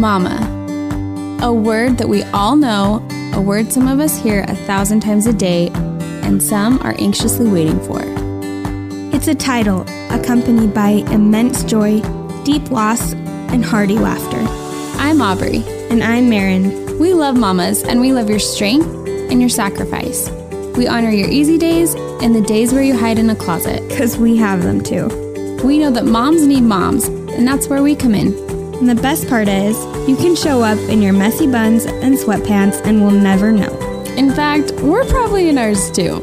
Mama. A word that we all know, a word some of us hear 1,000 times a day, and some are anxiously waiting for. It's a title accompanied by immense joy, deep loss, and hearty laughter. I'm Aubrey. And I'm Maren. We love mamas, and we love your strength and your sacrifice. We honor your easy days and the days where you hide in a closet. Because we have them too. We know that moms need moms, and that's where we come in. And the best part is, you can show up in your messy buns and sweatpants and we'll never know. In fact, we're probably in ours too.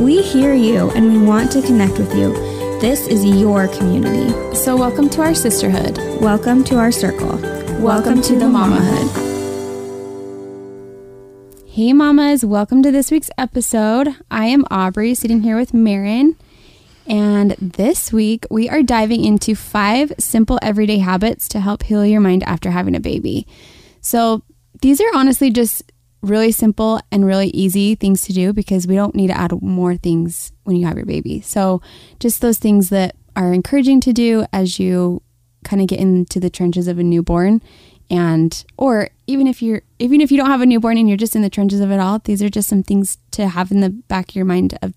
We hear you and we want to connect with you. This is your community. So welcome to our sisterhood. Welcome to our circle. Welcome to the mamahood. Hey mamas, welcome to this week's episode. I am Aubrey, sitting here with Maren. And this week, we are diving into 5 simple everyday habits to help heal your mind after having a baby. So these are honestly just really simple and really easy things to do because we don't need to add more things when you have your baby. So just those things that are encouraging to do as you kind of get into the trenches of a newborn. And or even if you don't have a newborn and you're just in the trenches of it all, these are just some things to have in the back of your mind of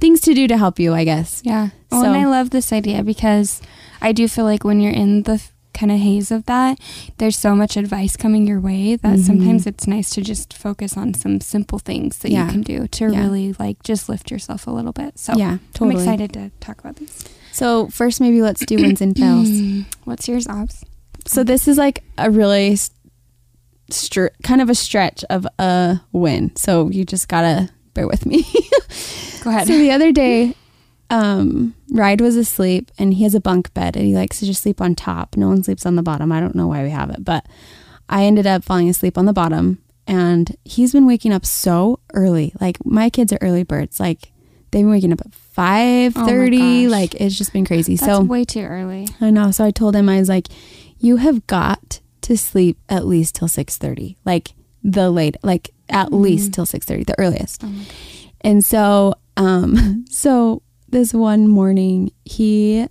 things to do to help you, I guess. Yeah. Oh, so. And I love this idea because I do feel like when you're in the kind of haze of that, there's so much advice coming your way that sometimes it's nice to just focus on some simple things that you can do to really like just lift yourself a little bit. So yeah, totally. I'm excited to talk about these. So first, maybe let's do wins and fails. What's yours, Obs? So this is like a really kind of a stretch of a win. So you just gotta bear with me. Go ahead. So the other day, Ride was asleep and he has a bunk bed and he likes to just sleep on top. No one sleeps on the bottom. I don't know why we have it, but I ended up falling asleep on the bottom and he's been waking up so early. Like my kids are early birds. Like they've been waking up at 5:30. Like it's just been crazy. That's so way too early. I know. So I told him, I was like, you have got to sleep at least till 6:30. Like the late, like at least till 6:30, the earliest. Oh my gosh. And so, this one morning, he,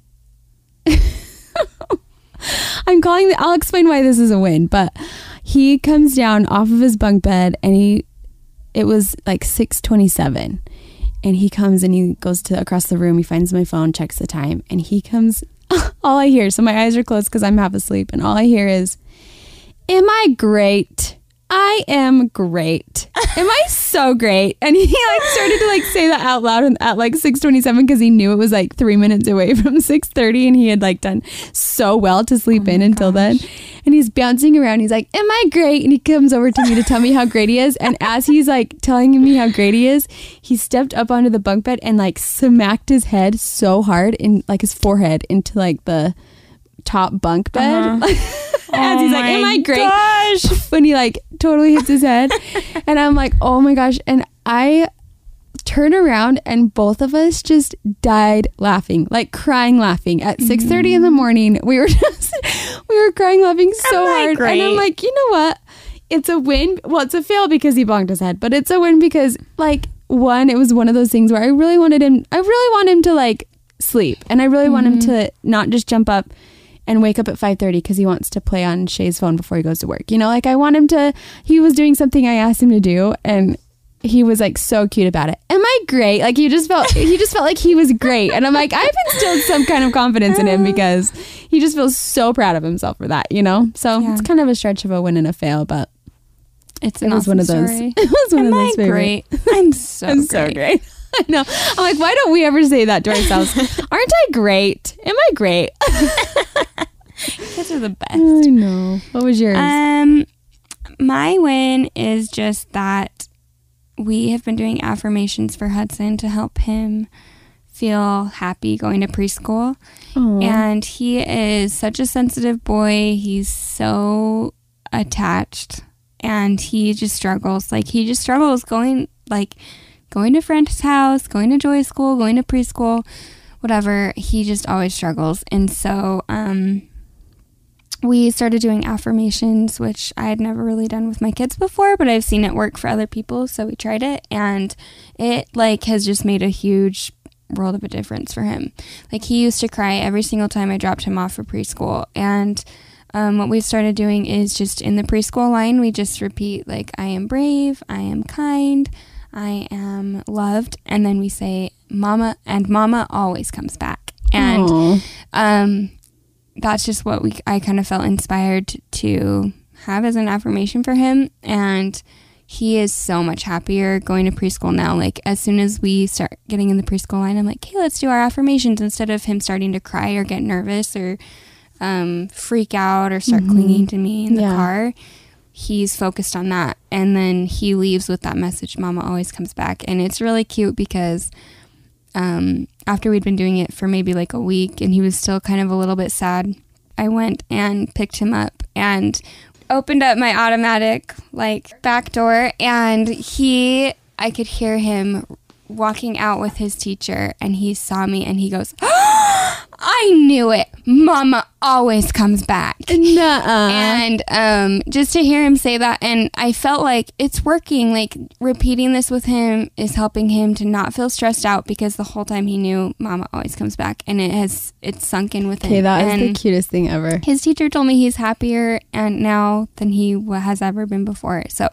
I'll explain why this is a win, but he comes down off of his bunk bed and it was like 6:27 and he comes and he goes to across the room. He finds my phone, checks the time, and he comes, all I hear, so my eyes are closed because I'm half asleep, and all I hear is, "Am I great? I am great. Am I so great?" And he like started to like say that out loud at like 6:27 because he knew it was like 3 minutes away from 6:30 and he had like done so well to sleep until then. And he's bouncing around. He's like, "Am I great?" And he comes over to me to tell me how great he is. And as he's like telling me how great he is, he stepped up onto the bunk bed and like smacked his head so hard in like his forehead into like the top bunk bed. As he's like, "Am I great?" Gosh. When he like totally hits his head. And I'm like, oh my gosh. And I turn around and both of us just died laughing, like crying laughing at 6:30 in the morning. We were crying laughing so hard. Great? And I'm like, you know what? It's a win. Well, it's a fail because he bonked his head, but it's a win because like one, it was one of those things where I really want him to like sleep. And I really want him to not just jump up and wake up at 5:30 because he wants to play on Shay's phone before he goes to work. You know, like I want him to, he was doing something I asked him to do and he was like so cute about it. "Am I great?" Like he just felt like he was great. And I'm like, I've instilled some kind of confidence in him because he just feels so proud of himself for that, you know? So it's kind of a stretch of a win and a fail, but it was one of those favorites. Am I great? I'm so great. I know. I'm like, why don't we ever say that to ourselves? Aren't I great? Am I great? Kids are the best. I know. What was yours? My win is just that we have been doing affirmations for Hudson to help him feel happy going to preschool. Aww. And he is such a sensitive boy. He's so attached and he just struggles. Like he just struggles going to friend's house, going to Joy's school, going to preschool, whatever. He just always struggles. And so we started doing affirmations, which I had never really done with my kids before, but I've seen it work for other people. So we tried it and it like has just made a huge world of a difference for him. Like he used to cry every single time I dropped him off for preschool. And what we've started doing is just in the preschool line, we just repeat like, I am brave, I am kind, I am loved. And then we say mama, and mama always comes back. And that's just what I kind of felt inspired to have as an affirmation for him. And he is so much happier going to preschool now. Like, as soon as we start getting in the preschool line, I'm like, hey, let's do our affirmations, instead of him starting to cry or get nervous or freak out or start clinging to me in the car. He's focused on that. And then he leaves with that message, mama always comes back. And it's really cute because after we'd been doing it for maybe like a week and he was still kind of a little bit sad, I went and picked him up and opened up my automatic like back door, and I could hear him walking out with his teacher, and he saw me and he goes, oh, I knew it, mama always comes back. And just to hear him say that, and I felt like it's working. Like, repeating this with him is helping him to not feel stressed out, because the whole time he knew mama always comes back, and it's sunk in with him. Okay, that is the cutest thing ever. His teacher told me he's happier and now than he has ever been before, so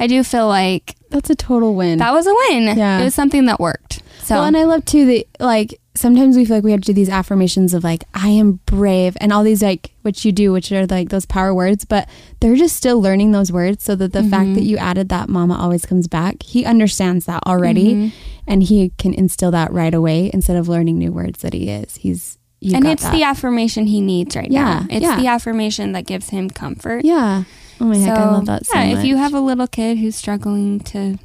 I do feel like that's a total win. That was a win. Yeah. It was something that worked. So, well, and I love too that, like, sometimes we feel like we have to do these affirmations of like, I am brave and all these, like, which you do, which are like those power words, but they're just still learning those words. So that the fact that you added that mama always comes back, he understands that already and he can instill that right away instead of learning new words that he is. And it's that. The affirmation he needs right now. It's the affirmation that gives him comfort. Yeah. Oh my heck, I love that so much. If you have a little kid who's struggling to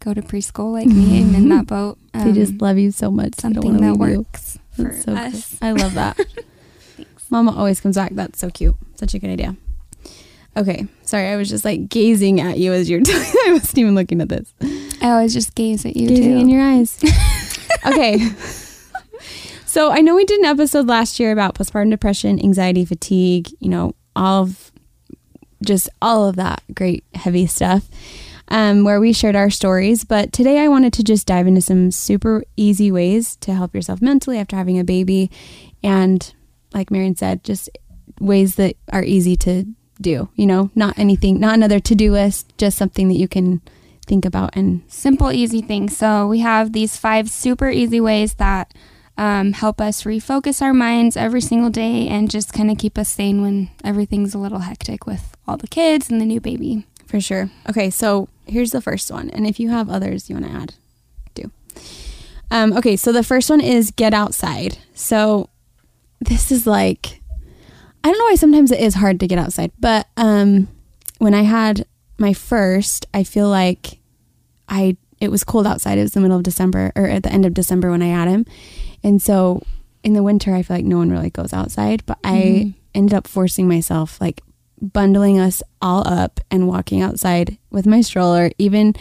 go to preschool like me and in that boat, they just love you so much. Something that works for us. Cool. I love that. Thanks. Mama always comes back. That's so cute. Such a good idea. Okay. Sorry, I was just like gazing at you as you're doing. I wasn't even looking at this. I always just gaze at you too. Gazing in your eyes. Okay. So I know we did an episode last year about postpartum depression, anxiety, fatigue, you know, all of that great heavy stuff, where we shared our stories. But today I wanted to just dive into some super easy ways to help yourself mentally after having a baby. And like Maren said, just ways that are easy to do, you know, not anything, not another to-do list, just something that you can think about, and simple, easy things. So we have these 5 super easy ways that help us refocus our minds every single day and just kind of keep us sane when everything's a little hectic with all the kids and the new baby. For sure. Okay, so here's the first one. And if you have others you want to add, do. Okay, so the first one is get outside. So this is like, I don't know why sometimes it is hard to get outside, but when I had my first, I feel like it was cold outside. It was the middle of December, or at the end of December when I had him. And so in the winter, I feel like no one really goes outside, but I ended up forcing myself, like bundling us all up and walking outside with my stroller. Even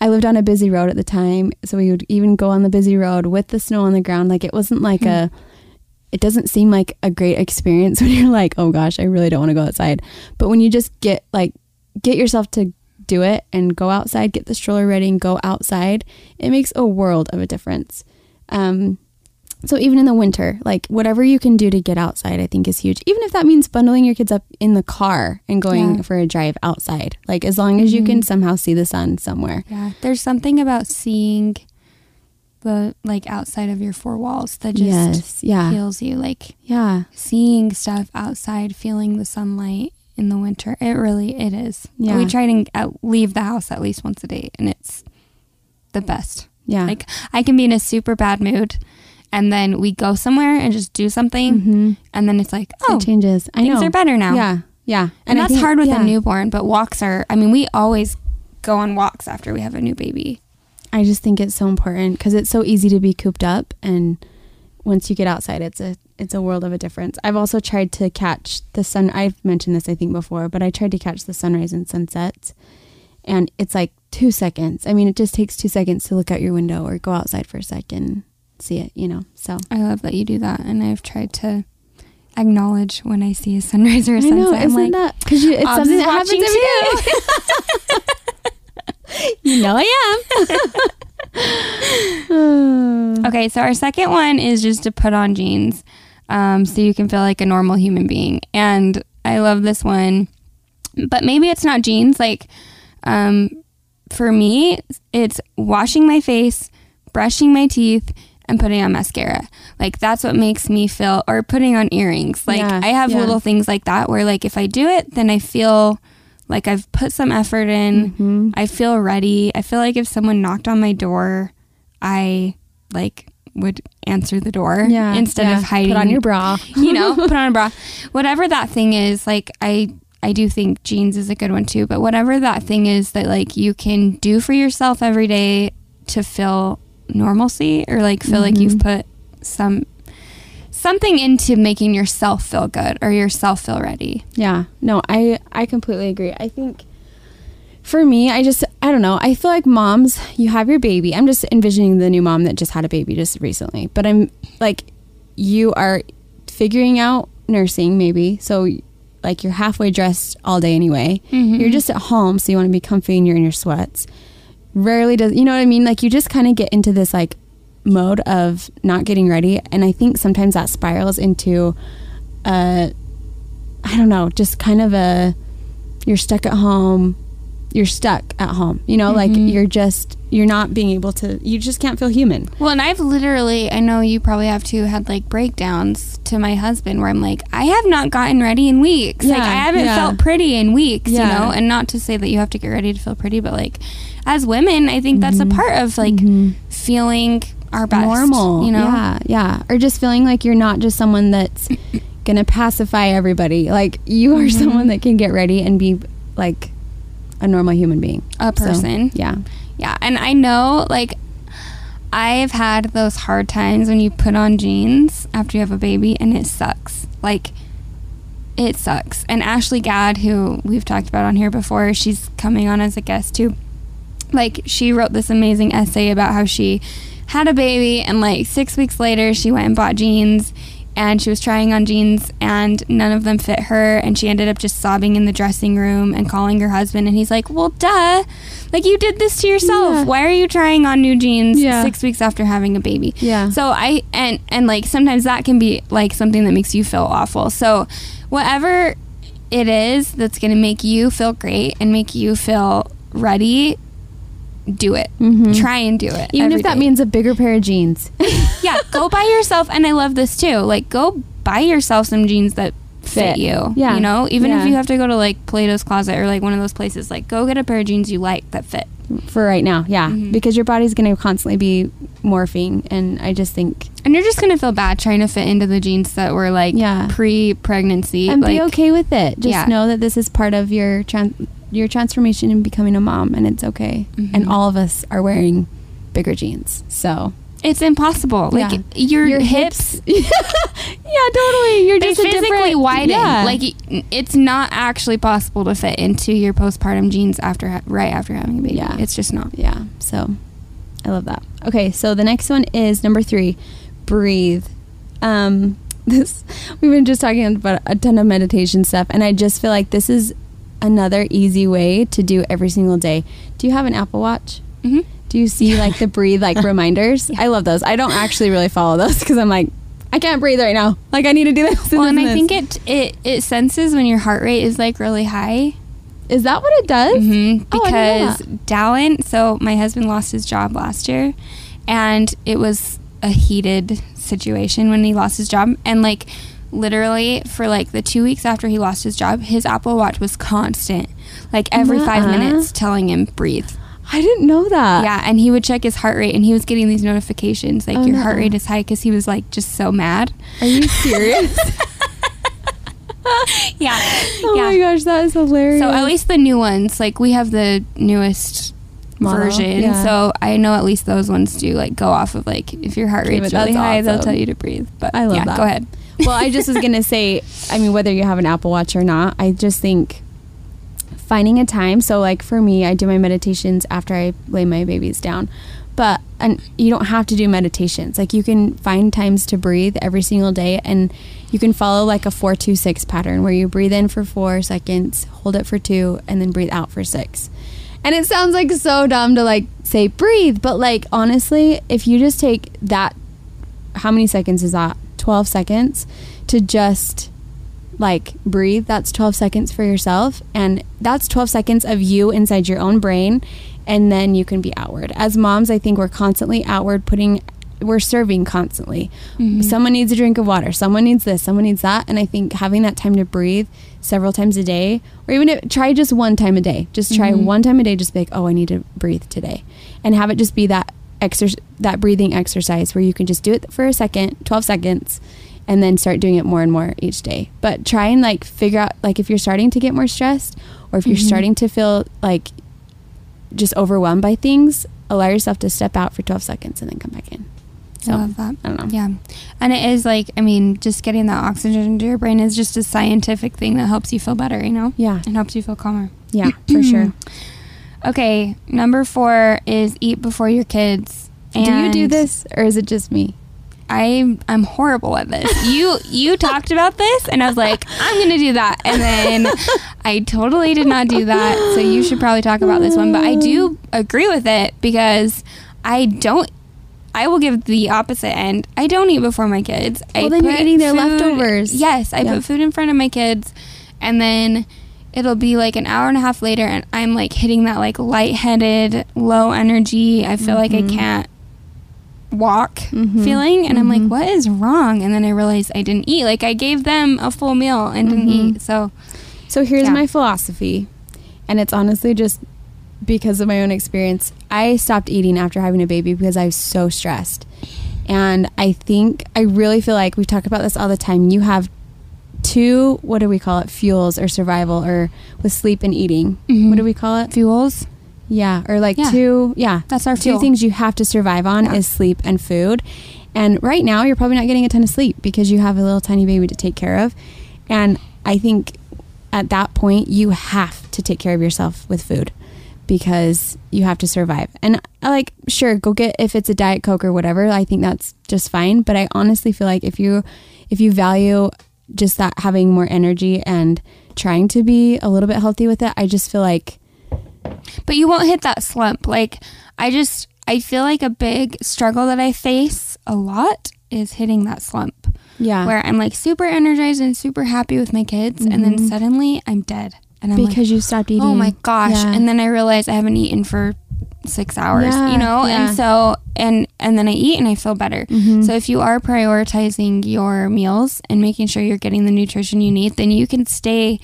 I lived on a busy road at the time, so we would even go on the busy road with the snow on the ground. Like, it wasn't like it doesn't seem like a great experience when you're like, oh gosh, I really don't want to go outside. But when you just get yourself to do it and go outside, get the stroller ready and go outside, it makes a world of a difference. So even in the winter, like whatever you can do to get outside, I think is huge. Even if that means bundling your kids up in the car and going for a drive outside, like as long as you can somehow see the sun somewhere. Yeah, there's something about seeing the like outside of your 4 walls that just heals you. Like seeing stuff outside, feeling the sunlight in the winter. It is. Yeah, we try to leave the house at least once a day, and it's the best. Yeah, like I can be in a super bad mood, and then we go somewhere and just do something. And then it's like, oh, it changes. Things are better now. Yeah. Yeah. And that's hard with a newborn, but walks are, I mean, we always go on walks after we have a new baby. I just think it's so important because it's so easy to be cooped up. And once you get outside, it's a world of a difference. I've also tried to catch the sun. I've mentioned this, I think, before, but I tried to catch the sunrise and sunsets. And it's like 2 seconds. I mean, it just takes 2 seconds to look out your window or go outside for a second. See it, you know. So I love that you do that, and I've tried to acknowledge when I see a sunrise or a sunset. I know, isn't that because it's something that happens every day. You know, I am. Okay, so our second one is just to put on jeans, so you can feel like a normal human being. And I love this one. But maybe it's not jeans. Like, for me, it's washing my face, brushing my teeth, and putting on mascara. Like, that's what makes me feel, or putting on earrings. Like, yeah, I have little things like that where, like, if I do it, then I feel like I've put some effort in. Mm-hmm. I feel ready. I feel like if someone knocked on my door, I, like, would answer the door instead of hiding. Put on your bra. You know, put on a bra. Whatever that thing is, like, I do think jeans is a good one too, but whatever that thing is that, like, you can do for yourself every day to feel normalcy, or like feel like you've put something into making yourself feel good or yourself feel ready. Yeah. No, I completely agree. I think for me, I don't know. I feel like moms, you have your baby. I'm just envisioning the new mom that just had a baby just recently, but I'm like, you are figuring out nursing maybe. So like you're halfway dressed all day anyway. Mm-hmm. You're just at home. So you want to be comfy and you're in your sweats. Rarely does, you know what I mean? Like you just kind of get into this like mode of not getting ready. And I think sometimes that spirals into, I don't know, just kind of you're stuck at home. You're stuck at home, you know, like you're not being able to, you just can't feel human. Well, and I've literally, I know you probably have too, had like breakdowns to my husband where I'm like, I have not gotten ready in weeks. Yeah, like I haven't felt pretty in weeks, you know, and not to say that you have to get ready to feel pretty, but like as women, I think that's a part of like feeling our best. Normal, you know? Yeah, yeah. Or just feeling like you're not just someone that's going to pacify everybody. Like you are someone that can get ready and be like a normal human being, a person. So, yeah. And I know, like, I've had those hard times when you put on jeans after you have a baby, and it sucks. Like, it sucks. And Ashley Gadd, who we've talked about on here before, she's coming on as a guest too. Like, she wrote this amazing essay about how she had a baby, and like 6 weeks later, she went and bought jeans. And she was trying on jeans and none of them fit her. And she ended up just sobbing in the dressing room and calling her husband. And he's like, well, duh. Like, you did this to yourself. Yeah. Why are you trying on new jeans 6 weeks after having a baby? Yeah. So and like, sometimes that can be like something that makes you feel awful. So whatever it is that's going to make you feel great and make you feel ready, do it. Try and do it. Even if that means a bigger pair of jeans. Yeah, go buy yourself. And I love this too. Like, go buy yourself some jeans that fit you. Yeah. You know, even if you have to go to like Plato's Closet or like one of those places, like go get a pair of jeans you like that fit. For right now, yeah. Because your body's going to constantly be morphing. And I just think... And you're just going to feel bad trying to fit into the jeans that were like pre-pregnancy. And like, be okay with it. Just know that this is part of your transformation and becoming a mom, and it's okay. And all of us are wearing bigger jeans, so it's impossible. Like your hips yeah, totally, you're just physically widen. Like, it's not actually possible to fit into your postpartum jeans after right after having a baby. It's just not. So I love that. Okay, so the next one is number 3, breathe. This, we've been just talking about a ton of meditation stuff, and I just feel like this is another easy way to do every single day. Do you have an Apple Watch? Do you see like the breathe like reminders? I love those. I don't actually really follow those because I'm like, I can't breathe right now. Like, I need to do this. Well, and I think it senses when your heart rate is like really high. Is that what it does? Because Dallin, so my husband lost his job last year, and it was a heated situation when he lost his job, and like, literally for like the 2 weeks after he lost his job, his Apple Watch was constant, like every 5 minutes telling him breathe. I didn't know that. Yeah, and he would check his heart rate, and he was getting these notifications like, your heart rate is high, because he was like just so mad. Are you serious? Yeah. Oh my gosh, that is hilarious. So at least the new ones, like we have the newest version, so I know at least those ones do like go off of like, if your heart rate's really high, they'll tell you to breathe. But I love that. Go ahead. Well, I just was going to say, I mean, whether you have an Apple Watch or not, I just think finding a time. So, like, for me, I do my meditations after I lay my babies down. But you don't have to do meditations. Like, you can find times to breathe every single day. And you can follow, like, a 4-2-6 pattern where you breathe in for 4 seconds, hold it for 2, and then breathe out for 6. And it sounds, like, so dumb to, like, say breathe. But, like, honestly, if you just take that, how many seconds is that? 12 seconds to just like breathe. That's 12 seconds for yourself, and that's 12 seconds of you inside your own brain, and then you can be outward. As moms, I think we're constantly outward putting, we're serving constantly. Mm-hmm. Someone needs a drink of water, someone needs this, someone needs that, and I think having that time to breathe several times a day, or even if, try just one time a day, just try mm-hmm. one time a day, just be like, oh, I need to breathe today, and have it just be that that breathing exercise where you can just do it for a second, 12 seconds, and then start doing it more and more each day. But try and like figure out, like if you're starting to get more stressed, or if you're mm-hmm. starting to feel like just overwhelmed by things, allow yourself to step out for 12 seconds and then come back in. So, I love that. I don't know. Yeah. And it is like, I mean, just getting that oxygen into your brain is just a scientific thing that helps you feel better, you know? Yeah. It helps you feel calmer. Yeah, for sure. Okay. 4 is eat before your kids. And do you do this, or is it just me? I'm horrible at this. You talked about this, and I was like, I'm going to do that. And then I totally did not do that. So you should probably talk about this one. But I do agree with it, because I will give the opposite end. I don't eat before my kids. Well, then you're eating their leftovers. Yes. I put food in front of my kids, and then it'll be like an hour and a half later, and I'm like hitting that like lightheaded, low energy, I feel mm-hmm. like I can't walk mm-hmm. feeling, and mm-hmm. I'm like, what is wrong? And then I realized I didn't eat. Like, I gave them a full meal and mm-hmm. didn't eat. So here's my philosophy, and it's honestly just because of my own experience. I stopped eating after having a baby because I was so stressed. And I really feel like we talk about this all the time. You have 2, what do we call it? Fuels or survival, or with sleep and eating. Mm-hmm. What do we call it? Fuels. Yeah. Or like 2. Yeah. That's our 2 fuel. Things you have to survive on is sleep and food. And right now you're probably not getting a ton of sleep because you have a little tiny baby to take care of. And I think at that point you have to take care of yourself with food, because you have to survive. And like, sure, go get, if it's a Diet Coke or whatever, I think that's just fine. But I honestly feel like if you value just that, having more energy and trying to be a little bit healthy with it, I just feel like, but you won't hit that slump. Like, I feel like a big struggle that I face a lot is hitting that slump. Yeah. Where I'm like super energized and super happy with my kids, mm-hmm. and then suddenly I'm dead. And I'm because like, you stopped eating. Oh my gosh. Yeah. And then I realize I haven't eaten for 6 hours, you know? Yeah. And so, and then I eat and I feel better. Mm-hmm. So if you are prioritizing your meals and making sure you're getting the nutrition you need, then you can stay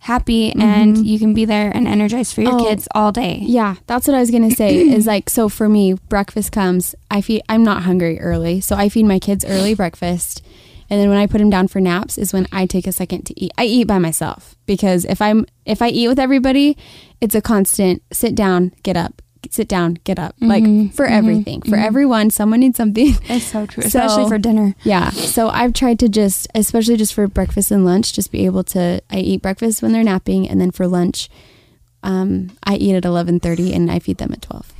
happy mm-hmm. and you can be there and energized for your kids all day. Yeah, that's what I was gonna say. Is like, so for me, breakfast comes. I'm not hungry early, so I feed my kids early breakfast, and then when I put them down for naps is when I take a second to eat. I eat by myself, because if I eat with everybody, it's a constant sit down, get up, sit down, get up, mm-hmm. like for mm-hmm. everything, for mm-hmm. everyone. Someone needs something. It's so true, especially for dinner. Yeah. So I've tried to just, especially just for breakfast and lunch, just be able to, I eat breakfast when they're napping, and then for lunch, I eat at 11:30 and I feed them at 12.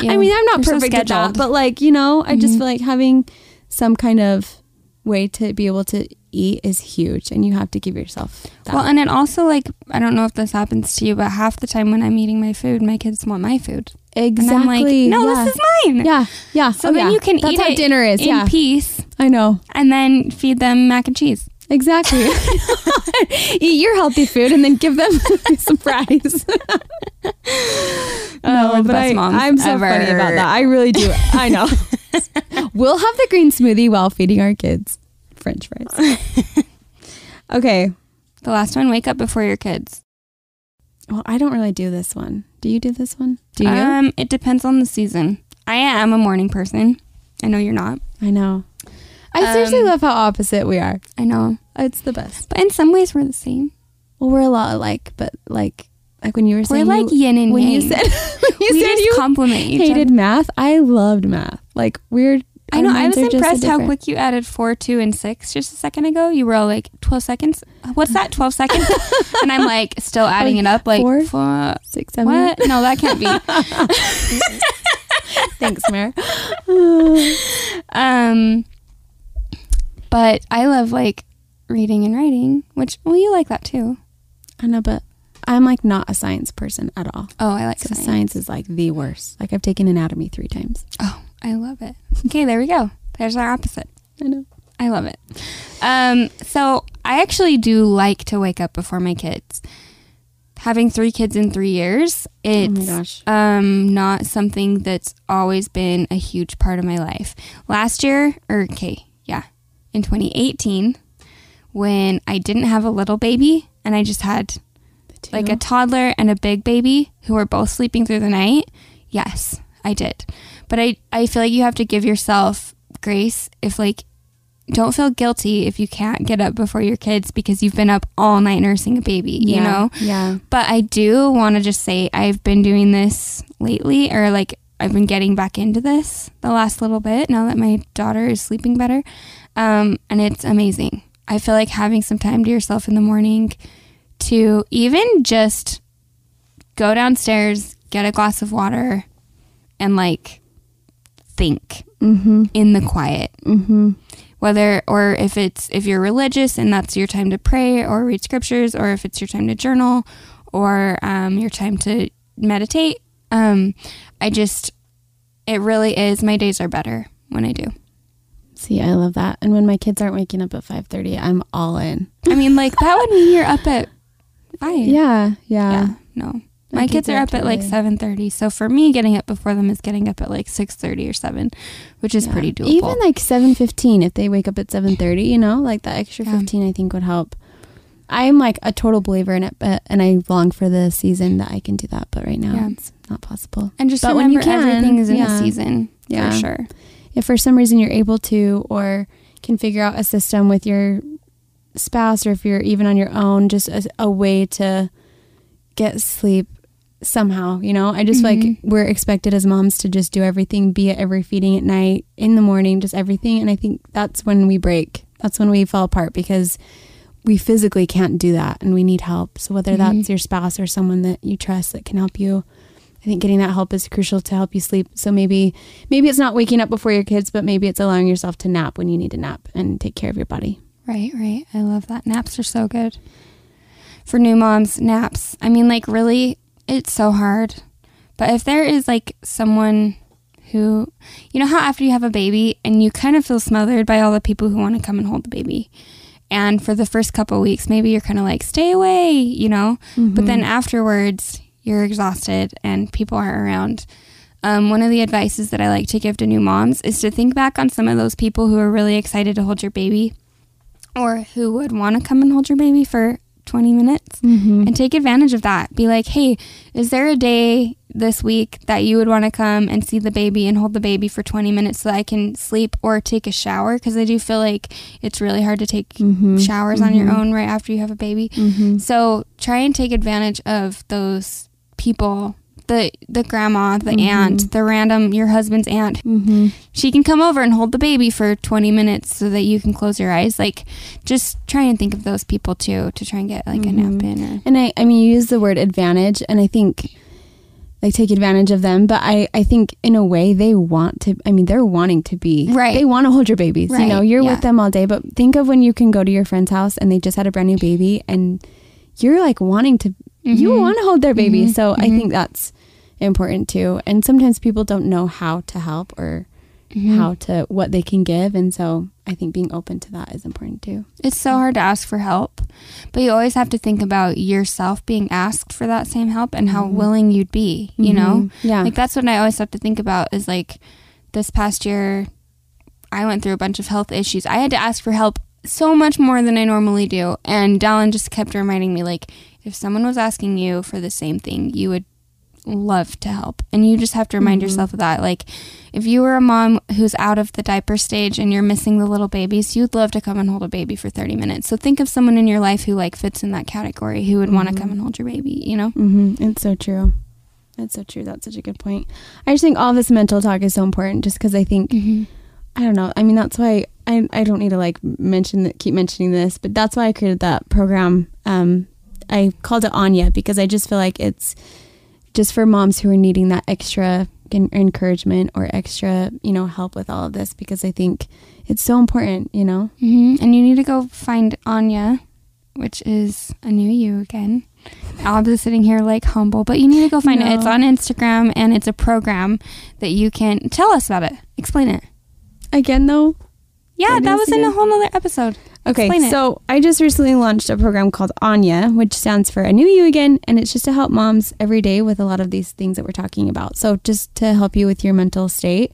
I mean, I'm not perfect at that, but like, you know, I mm-hmm. just feel like having some kind of way to be able to eat is huge, and you have to give yourself that. Well, and it also, like, I don't know if this happens to you, but half the time when I'm eating my food, my kids want my food. Exactly. And I'm like, no, this is mine. Yeah. Yeah. So then you can eat how dinner is in peace. I know. And then feed them mac and cheese. Exactly. Eat your healthy food and then give them a surprise. We're the best moms I'm so ever. Funny about that. I really do. I know. We'll have the green smoothie while feeding our kids French fries. Okay. The last one, wake up before your kids. Well, I don't really do this one. Do you do this one? Do you? It depends on the season. I am a morning person. I know you're not. I know. I seriously love how opposite we are. I know. It's the best. But in some ways we're the same. Well, we're a lot alike, but like when you were saying, we're like yin and yang. When you said you compliment each hated other. Math, I loved math. Like, weird. I know. I was impressed how quick you added 4, 2, and 6 just a second ago. You were all like 12 seconds. What's that? 12 seconds? And I'm like still adding it up. Like 4, 6, 7. What? No, that can't be. Thanks, Mare. But I love like reading and writing, which you like that too. I know, but I'm like not a science person at all. Oh, I like science. Science is like the worst. Like, I've taken anatomy 3 times. Oh. I love it. Okay, there we go. There's our opposite. I know. I love it. So I actually do like to wake up before my kids. Having 3 kids in 3 years, it's not something that's always been a huge part of my life. Last year, in 2018, when I didn't have a little baby and I just had like a toddler and a big baby who were both sleeping through the night, yes, I did. But I feel like you have to give yourself grace. If like, don't feel guilty if you can't get up before your kids because you've been up all night nursing a baby, you know? Yeah. But I do want to just say I've been doing this lately, or like I've been getting back into this the last little bit now that my daughter is sleeping better. And it's amazing. I feel like having some time to yourself in the morning to even just go downstairs, get a glass of water, and like think in the quiet. Mm-hmm. Whether, or if you're religious and that's your time to pray or read scriptures, or if it's your time to journal or your time to meditate. It really is, my days are better when I do. See, I love that. And when my kids aren't waking up at 5:30, I'm all in. I mean, like, that would mean you're up at 5. Yeah. No. My kids are up at like 7:30, so for me, getting up before them is getting up at like 6:30 or 7, which is pretty doable. Even like 7:15, if they wake up at 7:30, you know, like that extra 15, I think would help. I'm like a total believer in it, and I long for the season that I can do that, but right now it's not possible. And just remember, everything is in a season, for sure. If for some reason you're able to, or can figure out a system with your spouse, or if you're even on your own, just a way to get sleep somehow, you know, I just like, we're expected as moms to just do everything, be at every feeding at night, in the morning, just everything. And I think that's when we break. That's when we fall apart, because we physically can't do that and we need help. So whether that's your spouse or someone that you trust that can help you, I think getting that help is crucial to help you sleep. So maybe it's not waking up before your kids, but maybe it's allowing yourself to nap when you need to nap and take care of your body. Right. I love that. Naps are so good. For new moms, naps. I mean, like, really, it's so hard. But if there is, like, someone who, you know how after you have a baby and you kind of feel smothered by all the people who want to come and hold the baby. And for the first couple of weeks, maybe you're kind of like, stay away, you know. Mm-hmm. But then afterwards, you're exhausted and people aren't around. One of the advices that I like to give to new moms is to think back on some of those people who are really excited to hold your baby, or who would want to come and hold your baby for 20 minutes and take advantage of that. Be like, hey, is there a day this week that you would want to come and see the baby and hold the baby for 20 minutes so that I can sleep or take a shower? Because I do feel like it's really hard to take showers on your own right after you have a baby. So try and take advantage of those people, the grandma, the aunt, the random, your husband's aunt. She can come over and hold the baby for 20 minutes so that you can close your eyes. Like, just try and think of those people too, to try and get like a nap in. Or, and I mean, you use the word advantage, and I think like take advantage of them, but I think in a way they want to, I mean, they're wanting to be, right. They want to hold your babies, right. You know, you're with them all day, but think of when you can go to your friend's house and they just had a brand new baby and you're like wanting to, you want to hold their baby. So I think that's important too. And sometimes people don't know how to help or what they can give. And so I think being open to that is important too. It's so hard to ask for help, but you always have to think about yourself being asked for that same help and how willing you'd be, you know? Yeah. Like, that's what I always have to think about is like, this past year, I went through a bunch of health issues. I had to ask for help so much more than I normally do. And Dallin just kept reminding me, like, if someone was asking you for the same thing, you would love to help. And you just have to remind yourself of that. Like, if you were a mom who's out of the diaper stage and you're missing the little babies, you'd love to come and hold a baby for 30 minutes. So think of someone in your life who, like, fits in that category, who would want to come and hold your baby, you know? It's so true. It's so true. That's such a good point. I just think all this mental talk is so important, just because I think, I don't know. I mean, that's why I don't need to, like, keep mentioning this, but that's why I created that program. I called it Anya, because I just feel like it's just for moms who are needing that extra encouragement or extra, you know, help with all of this, because I think it's so important, you know? And you need to go find Anya, which is a new you again. I'll be sitting here like humble, but you need to go find it. It's on Instagram, and it's a program that you can tell us about it. Explain it. Again, though? Yeah, that was in a whole nother episode. Okay, so I just recently launched a program called Anya, which stands for I Knew You Again, and it's just to help moms every day with a lot of these things that we're talking about. So just to help you with your mental state.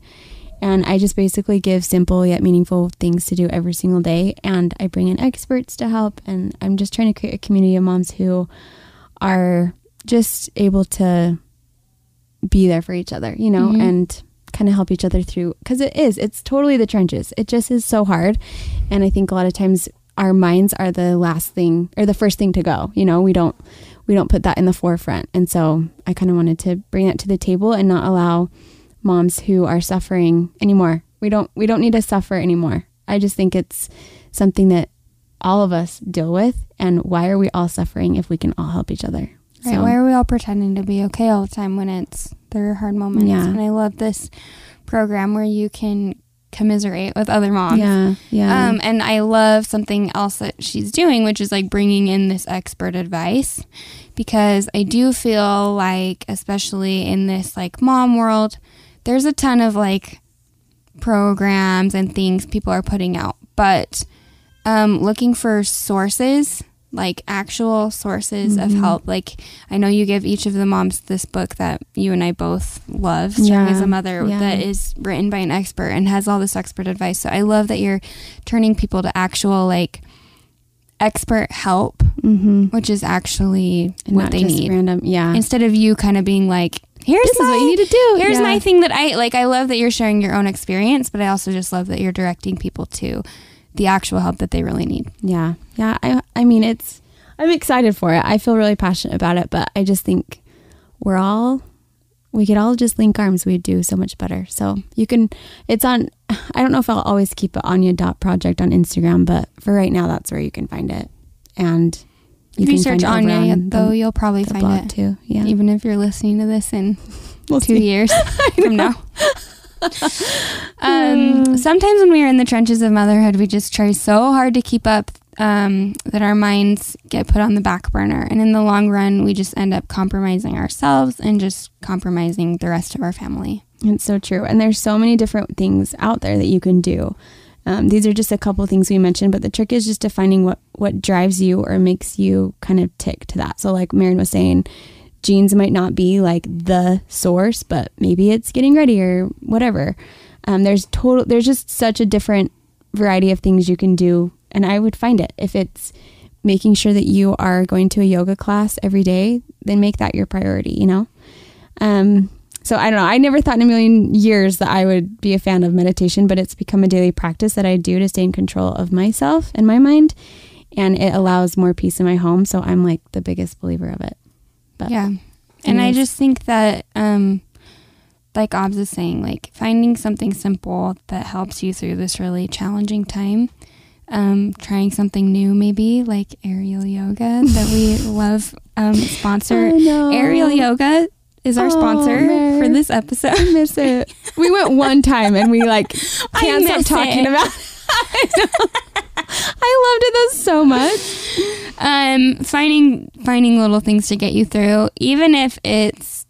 And I just basically give simple yet meaningful things to do every single day. And I bring in experts to help. And I'm just trying to create a community of moms who are just able to be there for each other, you know, mm-hmm. and kind of help each other through, because it's totally the trenches. It just is so hard. And I think a lot of times our minds are the last thing or the first thing to go, you know, we don't put that in the forefront. And so I kind of wanted to bring that to the table and not allow moms who are suffering anymore. We don't need to suffer anymore. I just think it's something that all of us deal with, and why are we all suffering if we can all help each other? Right. So, why are we all pretending to be okay all the time when there are hard moments? Yeah. And I love this program where you can commiserate with other moms. Yeah, yeah. And I love something else that she's doing, which is like bringing in this expert advice, because I do feel like, especially in this like mom world, there's a ton of like programs and things people are putting out, but looking for sources, like actual sources mm-hmm. of help. Like, I know you give each of the moms this book that you and I both love, Strong as a Mother, that is written by an expert and has all this expert advice. So I love that you're turning people to actual like expert help, mm-hmm. which is actually and what they need. Random, yeah. Instead of you kind of being like, this is what you need to do. Here's my thing that I like. I love that you're sharing your own experience, but I also just love that you're directing people to the actual help that they really need. Yeah. Yeah. I mean, I'm excited for it. I feel really passionate about it, but I just think we could all just link arms. We'd do so much better. So I don't know if I'll always keep it Anya.project on Instagram, but for right now, that's where you can find it. And if you search Anya, though, you'll probably find it too. Yeah. Even if you're listening to this in 2 years from now. Sometimes when we are in the trenches of motherhood, we just try so hard to keep up that our minds get put on the back burner, and in the long run we just end up compromising ourselves and just compromising the rest of our family. It's so true, and there's so many different things out there that you can do. These are just a couple things we mentioned, but the trick is just defining what drives you or makes you kind of tick to that. So like Maren was saying, jeans might not be like the source, but maybe it's getting ready or whatever. There's just such a different variety of things you can do, and I would find it. If it's making sure that you are going to a yoga class every day, then make that your priority, you know? So I don't know. I never thought in a million years that I would be a fan of meditation, but it's become a daily practice that I do to stay in control of myself and my mind, and it allows more peace in my home. So I'm like the biggest believer of it. But yeah. And I just think that, like Obs is saying, like finding something simple that helps you through this really challenging time. Trying something new, maybe like aerial yoga that we love. Sponsor. Aerial yoga is our sponsor for this episode. I miss it. We went one time and we like can't stop talking about it. I loved it so much. Finding little things to get you through, even if it's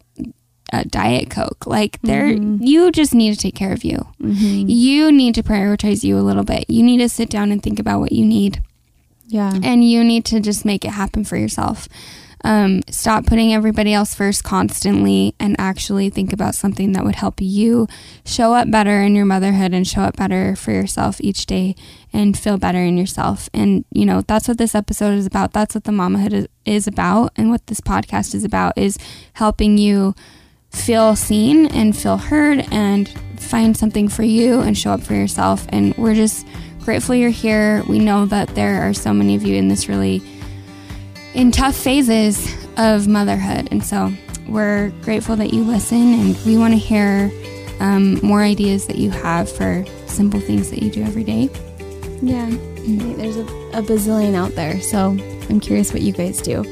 a Diet Coke. Like you just need to take care of you. Mm-hmm. You need to prioritize you a little bit. You need to sit down and think about what you need. Yeah. And you need to just make it happen for yourself. Stop putting everybody else first constantly and actually think about something that would help you show up better in your motherhood and show up better for yourself each day and feel better in yourself. And, you know, that's what this episode is about. That's what the mamahood is about. And what this podcast is about is helping you feel seen and feel heard and find something for you and show up for yourself. And we're just grateful you're here. We know that there are so many of you in this really in tough phases of motherhood, and so we're grateful that you listen, and we want to hear more ideas that you have for simple things that you do every day. Yeah, mm-hmm. There's a bazillion out there, so I'm curious what you guys do.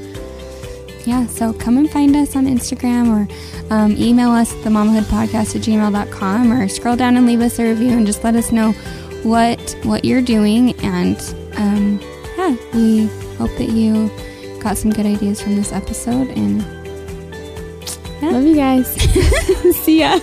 Yeah, so come and find us on Instagram, or email us at themomhoodpodcast@gmail.com, or scroll down and leave us a review and just let us know what you're doing. And we hope that you got some good ideas from this episode, and love you guys. See ya.